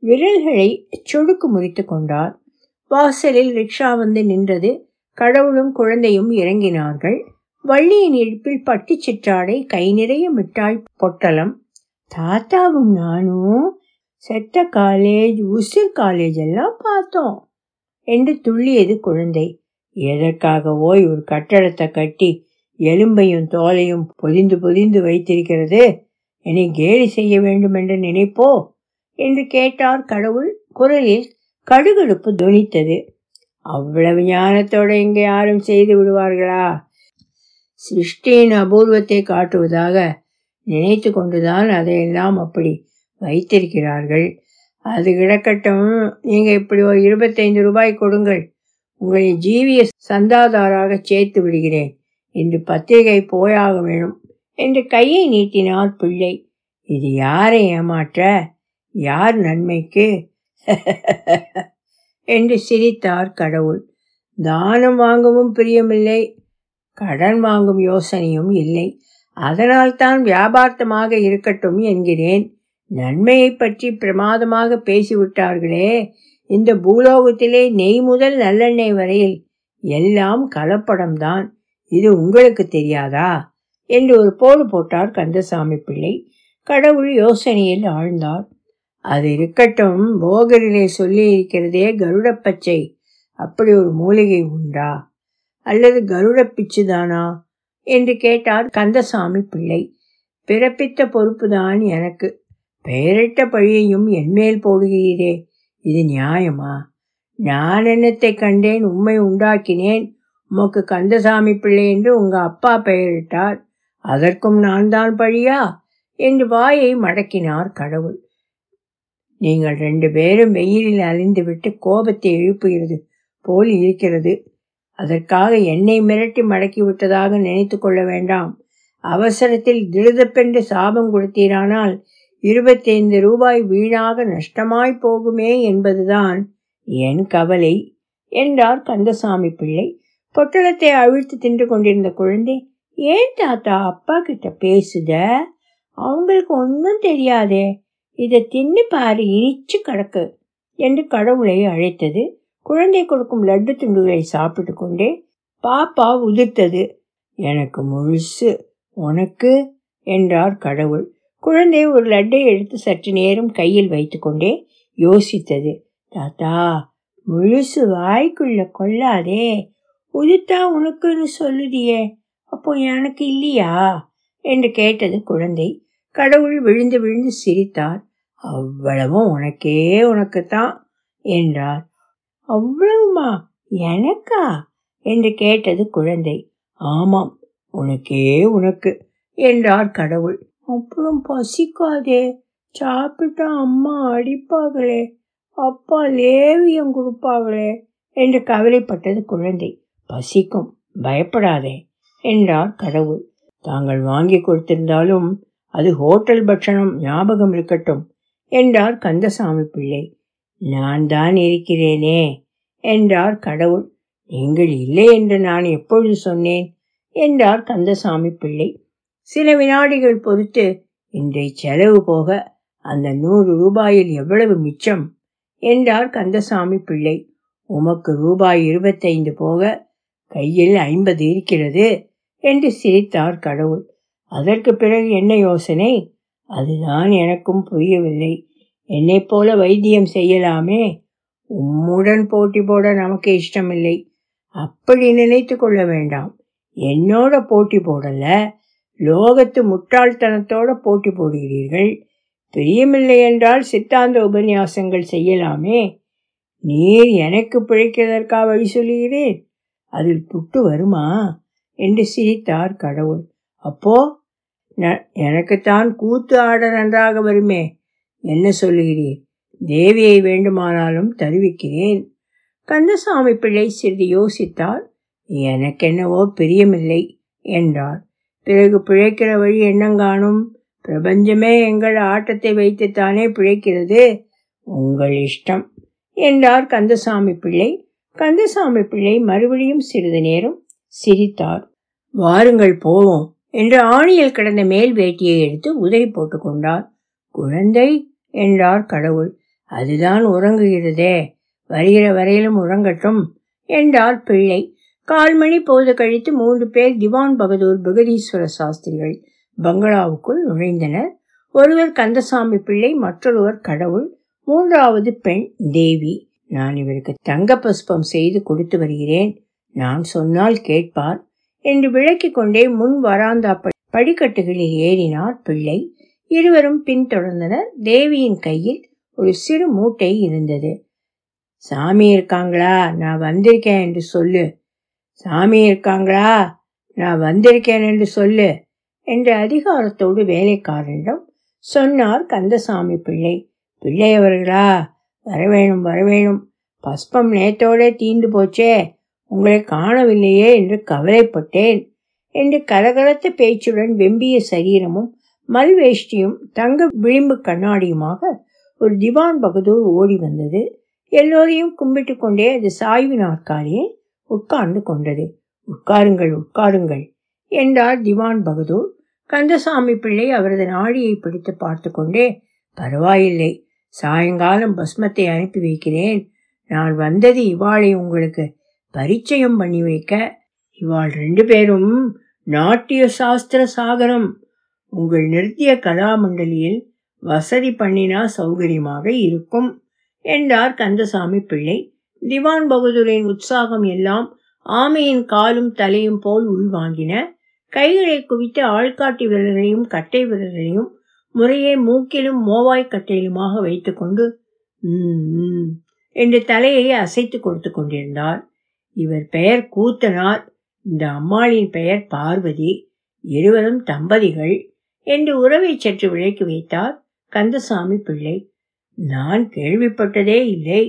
விரல்களை சொடுக்கு முறித்து கொண்டார். வாசலில் ரிக்ஷா வந்து நின்றது. கடவுளும் குழந்தையும் இறங்கினார்கள். வள்ளியின் இடுப்பில் பட்டி சிற்றாடை, கை நிறைய மிட்டாய் பொட்டலம். தாத்தாவும் நானும் செட்ட காலேஜ், உசிர் காலேஜ் எல்லாம் பார்த்தோம் என்று துள்ளியது குழந்தை. எதற்காகவோ ஒரு கட்டடத்தை கட்டி எலும்பையும் தோலையும் பொதிந்து பொதிந்து வைத்திருக்கிறது, என்னை கேலி செய்ய வேண்டும் என்று நினைப்போ என்று கேட்டார் கடவுள். குரலில் கடுகடுப்பு துணித்தது. அவ்வளவு ஞானத்தோடு இங்கே யாரும் செய்து விடுவார்களா? சிருஷ்டியின் அபூர்வத்தை காட்டுவதாக நினைத்து கொண்டுதான் அதையெல்லாம் அப்படி வைத்திருக்கிறார்கள். அது கிடக்கட்டும், நீங்கள் இப்படி ஒரு இருபத்தைந்து ரூபாய் கொடுங்கள், உங்களை ஜீவிய சந்தாதாராக சேர்த்து விடுகிறேன், இன்று பத்திரிகை போயாக வேணும் என்று கையை நீட்டினார் பிள்ளை. இது யாரை ஏமாற்ற, யார் நன்மைக்கு என்று சிரித்தார் கடவுள். தானம் வாங்கவும் பிரியமில்லை, கடன் வாங்கும் யோசனையும் இல்லை. அதனால்தான் வியாபாரமாக இருக்கட்டும் என்கிறேன். நன்மையை பற்றி பிரமாதமாக பேசிவிட்டார்களே. இந்த பூலோகத்திலே நெய் முதல் நல்லெண்ணெய் வரையில் எல்லாம் கலப்படம்தான், இது உங்களுக்கு தெரியாதா என்று ஒரு போடு போட்டார் கந்தசாமி பிள்ளை. கடவுள் யோசனையில் ஆழ்ந்தார். அது இருக்கட்டும், போகரிலே சொல்லி இருக்கிறதே கருட பச்சை, அப்படி ஒரு மூலிகை உண்டா அல்லது கருட பிச்சுதானா என்று கேட்டார் கந்தசாமி பிள்ளை. பிறப்பித்த பொறுப்புதான் எனக்கு, பெயரிட்ட பழியையும் என்மேல் போடுகிறீரே, இது நியாயமா? நான் என்னத்தை கண்டேன், உம்மை உண்டாக்கினேன், உமக்கு கந்தசாமி பிள்ளை என்று உங்க அப்பா பெயரிட்டார், அதற்கும் நான் தான் பழியா என்று வாயை மடக்கினார் கடவுள். நீங்கள் ரெண்டு பேரும் வெயிலில் அழிந்துவிட்டு கோபத்தை எழுப்புகிறது போல் இருக்கிறது, அதற்காக என்னை மிரட்டி மடக்கிவிட்டதாக நினைத்து கொள்ள வேண்டாம். அவசரத்தில் திருதப்பென்று சாபம் கொடுத்தீரானால் இருபத்தைந்து ரூபாய் வீணாக நஷ்டமாய் போகுமே என்பதுதான் என் கவலை என்றார் கந்தசாமி பிள்ளை. பொட்டலத்தை அவிழ்த்து தின்று கொண்டிருந்த குழந்தை, ஏன் தாத்தா அப்பா கிட்ட பேசுத, அவங்களுக்கு ஒன்றும் தெரியாதே, இதை தின்னு பாரு, இனிச்சு கிடக்கு என்று கடவுளை அழைத்தது. குழந்தை கொடுக்கும் லட்டு துண்டுகளை சாப்பிட்டு கொண்டே பாப்பா உதிர்த்தது. எனக்கு முழுசு, உனக்கு என்றார் கடவுள். குழந்தை ஒரு லட்டை எடுத்து சற்று நேரம் கையில் வைத்து கொண்டே யோசித்தது. தாத்தா முழுசு வாய்க்குள்ள கொள்ளாதே, உதித்தா உனக்குன்னு சொல்லுதியே, அப்போ எனக்கு இல்லையா என்று கேட்டது குழந்தை. கடவுள் விழுந்து விழுந்து சிரித்தார். அவ்வளவும் உனக்கே, உனக்குத்தான் என்றார். அவ்வளவுமா, எனக்கா என்று கேட்டது குழந்தை. ஆமாம், உனக்கே உனக்கு என்றார் கடவுள். அப்புறம் பசிக்காதே, சாப்பிட்டா அம்மா அடிப்பார்களே, அப்பா லேவியம் கொடுப்பார்களே என்று கவலைப்பட்டது குழந்தை. பசிக்கும், பயப்படாதே என்றார் கடவுள். தாங்கள் வாங்கி கொடுத்திருந்தாலும் அது ஹோட்டல் பட்சணம், ஞாபகம் இருக்கட்டும் என்றார் கந்தசாமி பிள்ளை. நான் தான் இருக்கிறேனே என்றார் கடவுள். நீங்கள் இல்லை என்று நான் எப்பொழுது சொன்னேன் என்றார் கந்தசாமி பிள்ளை. சில வினாடிகள் பொறுத்து, இன்றைய செலவு போக அந்த நூறு ரூபாயில் எவ்வளவு மிச்சம் என்றார் கந்தசாமி பிள்ளை. உமக்கு ரூபாய் இருபத்தைந்து போக கையில் ஐம்பது இருக்கிறது என்று சிரித்தார் கடவுள். அதற்கு பிறகு என்ன யோசனை, அதுதான் எனக்கும் புரியவில்லை. என்னை போல வைத்தியம் செய்யலாமே, உம்முடன் போட்டி போட நமக்கு இஷ்டமில்லை, அப்படி நினைத்து கொள்ள வேண்டாம். என்னோட போட்டி போடல, லோகத்து முட்டாள்தனத்தோட போட்டி போடுகிறீர்கள். பிரியமில்லை என்றால் சித்தாந்த உபன்யாசங்கள் செய்யலாமே. நீர் எனக்கு பிழைக்கிறதற்காக வழி சொல்லுகிறீர், அதில் புட்டு வருமா என்று சிரித்தார் கடவுள். அப்போ எனக்குத்தான் கூத்து ஆட நன்றாக வருமே, என்ன சொல்லுகிறீர்? தேவியை வேண்டுமானாலும் தருவிக்கிறேன். கந்தசாமி பிள்ளை சிறிது யோசித்தார். எனக்கென்னவோ பிரியமில்லை என்றார். பிறகு பிழைக்கிற வழி என்னங்கானும், பிரபஞ்சமே எங்கள் ஆட்டத்தை வைத்துத்தானே பிழைக்கிறது, உங்கள் இஷ்டம் என்றார் கந்தசாமி பிள்ளை. கந்தசாமி பிள்ளை மறுபடியும் சிறிது நேரம் சிரித்தார். வாருங்கள் போவோம் என்று ஆணியில் கிடந்த மேல் வேட்டியை எடுத்து உதறி போட்டு கொண்டார். குழந்தை என்றார் கடவுள். அதுதான் உறங்குகிறதே, வருகிற வரையிலும் உறங்கட்டும் என்றார் பிள்ளை. கால் மணி போது கழித்து மூன்று பேர் திவான் பகதூர் பகதீஸ்வர சாஸ்திரிகள் பங்களாவுக்குள் நுழைந்தனர். ஒருவர் கந்தசாமி பிள்ளை, மற்றொருவர் கடவுள், மூன்றாவது பெண் தேவி. நான் இவருக்கு தங்க புஷ்பம் செய்து கொடுத்து வருகிறேன், நான் சொன்னால் கேட்பார் என்று விளக்கிக் கொண்டே முன் வராந்தா படிக்கட்டுகளில் ஏறினார் பிள்ளை. இருவரும் பின்தொடர்ந்தனர். தேவியின் கையில் ஒரு சிறு மூட்டை இருந்தது. சாமி இருக்காங்களா, நான் வந்திருக்கேன் என்று சொல்லு, சாமி இருக்காங்களா, நான் வந்திருக்கேன் என்று சொல்லு என்று அதிகாரத்தோடு வேலைக்காரனிடம் சொன்னார் கந்தசாமி பிள்ளை. பிள்ளை அவர்களா, வரவேணும் வரவேணும், பஸ்பம் நேத்தோட தீந்து போச்சே, உங்களை காணவில்லையே என்று கவலைப்பட்டேன் என்று கலகலத்த பேச்சுடன் வெம்பிய சரீரமும் மல்வேஷ்டியும் தங்க விளிம்பு கண்ணாடியுமாக ஒரு திவான் பகதூர் ஓடி வந்தது. எல்லோரையும் கும்பிட்டு கொண்டே அது சாய்வு நாற்காலியை உட்கார்ந்து கொண்டது. உட்காருங்கள் உட்காருங்கள் என்றார் திவான் பகதூர். கந்தசாமி பிள்ளை அவரது நாடியை பிடித்து பார்த்து கொண்டே, பரவாயில்லை, சாயங்காலம் பஸ்மத்தை அனுப்பி வைக்கிறேன், நான் வந்தது இவாளை உங்களுக்கு பரிச்சயம் பண்ணி வைக்க, இவாள் ரெண்டு பேரும் நாட்டிய சாஸ்திர சாகரம், உங்கள் நிறுத்திய கலாமண்டலியில் வசதி பண்ணினா சௌகரியமாக இருக்கும் என்றார் கந்தசாமி பிள்ளை. திவான் பகதூரின் உற்சாகம் எல்லாம் ஆமையின் காலும் தலையும் போல் உள்வாங்கின. கைகளை குவித்து ஆள்காட்டி விரல்களையும் கட்டை விரல்களையும் முறையே மூக்கிலும் மோவாய்க்கட்டையிலுமாக வைத்து கொண்டு ம் என்று தலையை அசைத்து கொடுத்து கொண்டிருந்தார். இவர் பெயர் கூத்தனார், இந்த அம்மாளின் பெயர் பார்வதி, இருவரும் தம்பதிகள் என்று உறவை சற்று விளக்கி வைத்தார் கந்தசாமி பிள்ளை. நான் கேள்விப்பட்டதே இல்லை,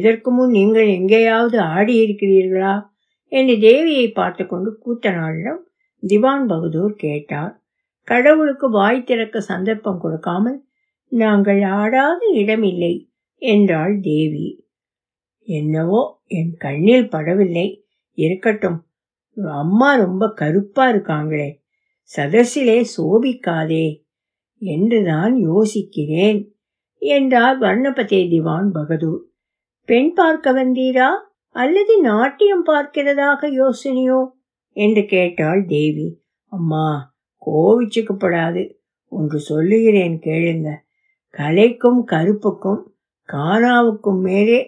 இதற்கு முன் நீங்கள் எங்கேயாவது ஆடியிருக்கிறீர்களா என்று தேவியை பார்த்து கொண்டு கூத்தனாரிடம் திவான் பகதூர் கேட்டார். கடவுளுக்கு வாய் திறக்க சந்தர்ப்பம் கொடுக்காமல் நாங்கள் ஆடாத இடமில்லை என்றாள் தேவி. என்னவோ என் கண்ணில் படவில்லை, இருக்கட்டும், அம்மா ரொம்ப கருப்பா இருக்காங்களே, சதசிலே சோபிக்காதே என்றுதான் யோசிக்கிறேன் என்றார் வர்ணபதே திவான் பகதூர். பெண் பார்க்க வந்தீரா அல்லது நாட்டியம் பார்க்கிறதாக யோசனையோ என்று கேட்டாள் தேவி. அம்மா கோவிச்சுக்கப்படாது, ஒன்று சொல்லுகிறேன் கேளுங்க, கலைக்கும் கருப்புக்கும் கானாவுக்கும் மேலே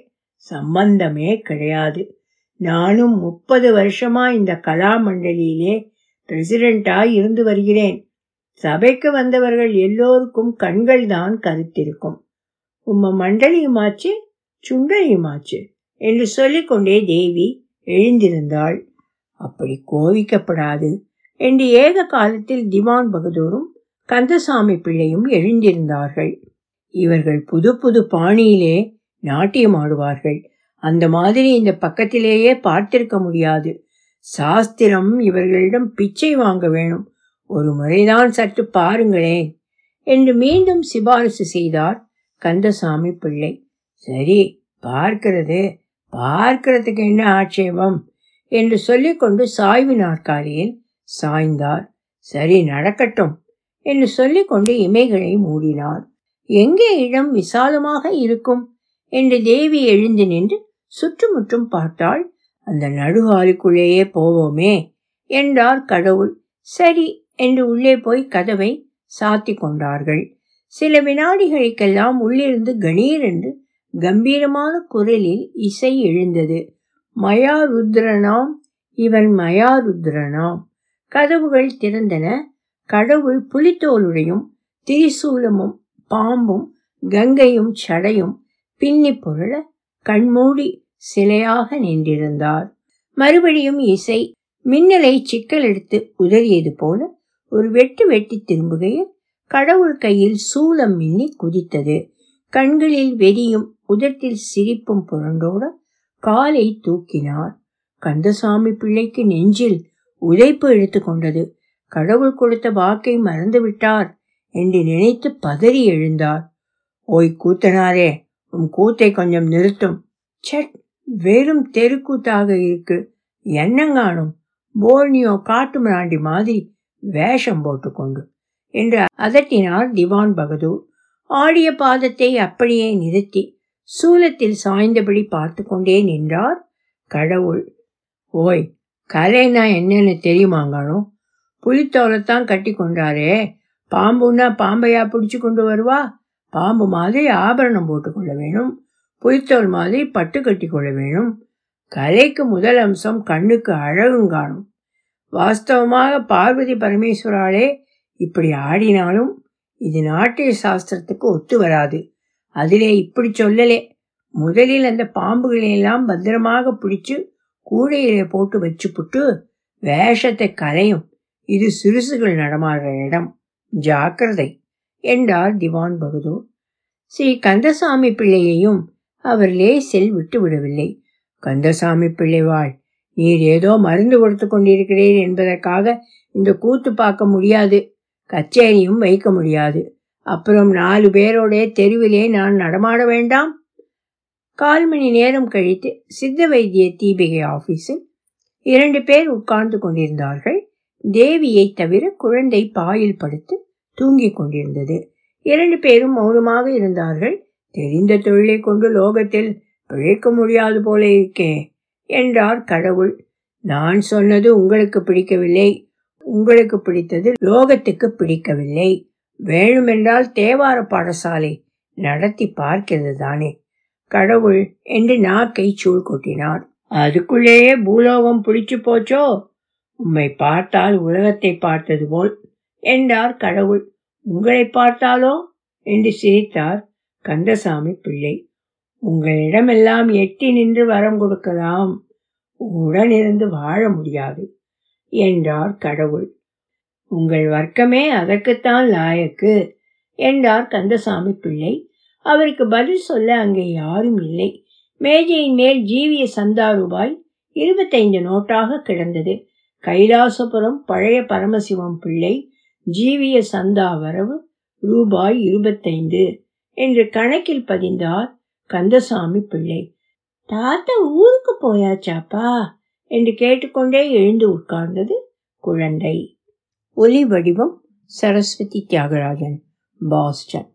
சம்பந்தமே கிடையாது. நானும் முப்பது வருஷமா இந்த கலாமண்டலியிலே பிரசிடென்டாய் இருந்து வருகிறேன். சபைக்கு வந்தவர்கள் எல்லோருக்கும் கண்கள் தான் கருத்திருக்கும். உம்ம மண்டலியுமாச்சு சுண்டலியுமாச்சு என்று சொல்லிக்கொண்டே தேவி எழுந்திருந்தாள். அப்படி கோவிக்கப்படாது என்று ஏக காலத்தில் திவான் பகதூரும் கந்தசாமி பிள்ளையும் எழுந்திருந்தார்கள். இவர்கள் புது புது பாணியிலே நாட்டியம் ஆடுவார்கள், அந்த மாதிரி இந்த பக்கத்திலேயே பார்த்திருக்க முடியாது. சாஸ்திரம் இவர்களிடம் பிச்சை வாங்க வேணும், ஒரு முறைதான் சற்று பாருங்களேன் என்று மீண்டும் சிபாரிசு செய்தார் கந்தசாமி பிள்ளை. சரி பார்க்கிறது, பார்க்கிறதுக்கு என்ன ஆட்சேபம் என்று சொல்லிக்கொண்டு சாய்வு நாற்காலியில் சாய்ந்தார். சரி நடக்கட்டும் என்று சொல்லிக்கொண்டு இமைகளை மூடினார். எங்கே இடம் விசாலமாக இருக்கும் என்று தேவி எழுந்து நின்று சுற்றுமுற்றும் பார்த்தாள். அந்த நடுகாலுக்குள்ளேயே போவோமே என்றார் கடவுள். சரி என்று உள்ளே போய் கதவை சாத்தி கொண்டார்கள். சில வினாடிகளுக்கெல்லாம் உள்ளிருந்து கணீர் என்று கம்பீரமான குரலில் இசை எழுந்தது. மயாருத்ரனாம் இவன் மயாருத்ரனாம். கதவுகள் திறந்தன. கடவுள் புலித்தோலுடையும் திரிசூலமும் பாம்பும் கங்கையும் சடையும் பின்னி பொருள கண்மூடி சிலையாக நின்றிருந்தார். மறுபடியும் இசை மின்னலை சிக்கல் எடுத்து உதறியது போல ஒரு வெட்டு வெட்டி திரும்புகையில் கடவுள் கையில் சூலம் மின்னி குதித்தது. கண்களில் வெறியும் உதட்டில் சிரிப்பும் புரண்டோட காலை தூக்கினார். கந்தசாமி பிள்ளைக்கு நெஞ்சில் உதைப்பு எடுத்து கொண்டது. கடவுள் கொடுத்த வாக்கை மறந்துவிட்டார் என்று நினைத்து பதறி எழுந்தார். ஓய் கூத்தனாரே, உன் கூத்தை கொஞ்சம் நிறுத்தும், சட் வெறும் தெருக்கூத்தாக இருக்கு, என்னங்கானும் போர்னியோ காட்டு மிராண்டி மாதிரி வேஷம் போட்டுக்கொண்டு என்று அதட்டினார் திவான் பகதூர். ஆடிய பாதத்தை அப்படியே நிறுத்தி சூலத்தில் சாய்ந்தபடி பார்த்து கொண்டே நின்றார் கடவுள். ஓய் கலைனா என்னன்னு தெரியுமாங்கானோ, புலித்தோலைத்தான் கட்டி கொண்டாரே, பாம்புன்னா பாம்பையா பிடிச்சு கொண்டு வருவா, பாம்பு மாதிரி ஆபரணம் போட்டுக்கொள்ள வேணும், புய்த்தோல் மாதிரி பட்டு கட்டி கொள்ள வேணும். கலைக்கு முதல் அம்சம் கண்ணுக்கு அழகும் காணும். வாஸ்தவமாக பார்வதி பரமேஸ்வராலே இப்படி ஆடினாலும் இது நாட்டிய சாஸ்திரத்துக்கு ஒத்து வராது. அதிலே இப்படி சொல்லலே, முதலில் அந்த பாம்புகளையெல்லாம் பத்திரமாக பிடிச்சு கூடையிலே போட்டு வச்சு புட்டு வேஷத்தை கலையும். இது சிறுசுகள் நடமாடுற இடம், ஜாக்கிரதை என்றார் திவான் பகதூர். ஸ்ரீ கந்தசாமி பிள்ளையையும் அவர் லேசில் விட்டு விடவில்லை. கந்தசாமி பிள்ளைவாள், நீர் ஏதோ மருந்து கொடுத்து கொண்டிருக்கிறீர் என்பதற்காக இந்த கூத்து பார்க்க முடியாது, கச்சேரியும் வைக்க முடியாது. அப்புறம் நாலு பேரோட தெருவிலே நான் நடமாட வேண்டாம். கால் மணி நேரம் கழித்து சித்த வைத்திய தீபிகை ஆபீஸில் இரண்டு பேர் உட்கார்ந்து கொண்டிருந்தார்கள். தேவியை தவிர குழந்தை பாயில் படுத்து தூங்கிக் கொண்டிருந்தது. இரண்டு பேரும் மௌனமாக இருந்தார்கள். தெரிந்த தொழிலை கொண்டு லோகத்தில் பிழைக்க முடியாது போல இருக்கே என்றார் கடவுள். நான் சொன்னது உங்களுக்கு பிடிக்கவில்லை, உங்களுக்கு பிடித்தது லோகத்துக்கு பிடிக்கவில்லை. வேணுமென்றால் தேவார பாடசாலை நடத்தி பார்க்கிறது தானே கடவுள் என்று நாக்கை சூழ் கொட்டினார். அதுக்குள்ளேயே பூலோகம் பிடிச்சு போச்சோ, உம்மை பார்த்தால் உலகத்தை பார்த்தது போல் என்றார் கடவுள். உங்களை பார்த்தாலோ என்று சிரித்தார் கந்தசாமி பிள்ளை. உங்களிடமெல்லாம் எட்டி நின்று வரம் கொடுக்கலாம், உடன் இருந்து வாழ முடியாது என்றார் கடவுள். உங்கள் வர்க்கமே அதற்குத்தான் லாயக்கு என்றார் கந்தசாமி பிள்ளை. அவருக்கு பதில் சொல்ல அங்கே யாரும் இல்லை. மேஜையின் மேல் ஜீவிய சந்தா ரூபாய் இருபத்தைந்து நோட்டாக கிடந்தது. கைலாசபுரம் பழைய பரமசிவம் பிள்ளை ஜீவிய சந்தா வரவு ரூபாய் இருபத்தைந்து என்று கணக்கில் பதிந்தார் கந்தசாமி பிள்ளை. தாத்தா ஊருக்கு போயாச்சாப்பா என்று கேட்டுக்கொண்டே எழுந்து உட்கார்ந்தது குழந்தை. ஒலி வடிவம் சரஸ்வதி தியாகராஜன், பாஸ்கர்.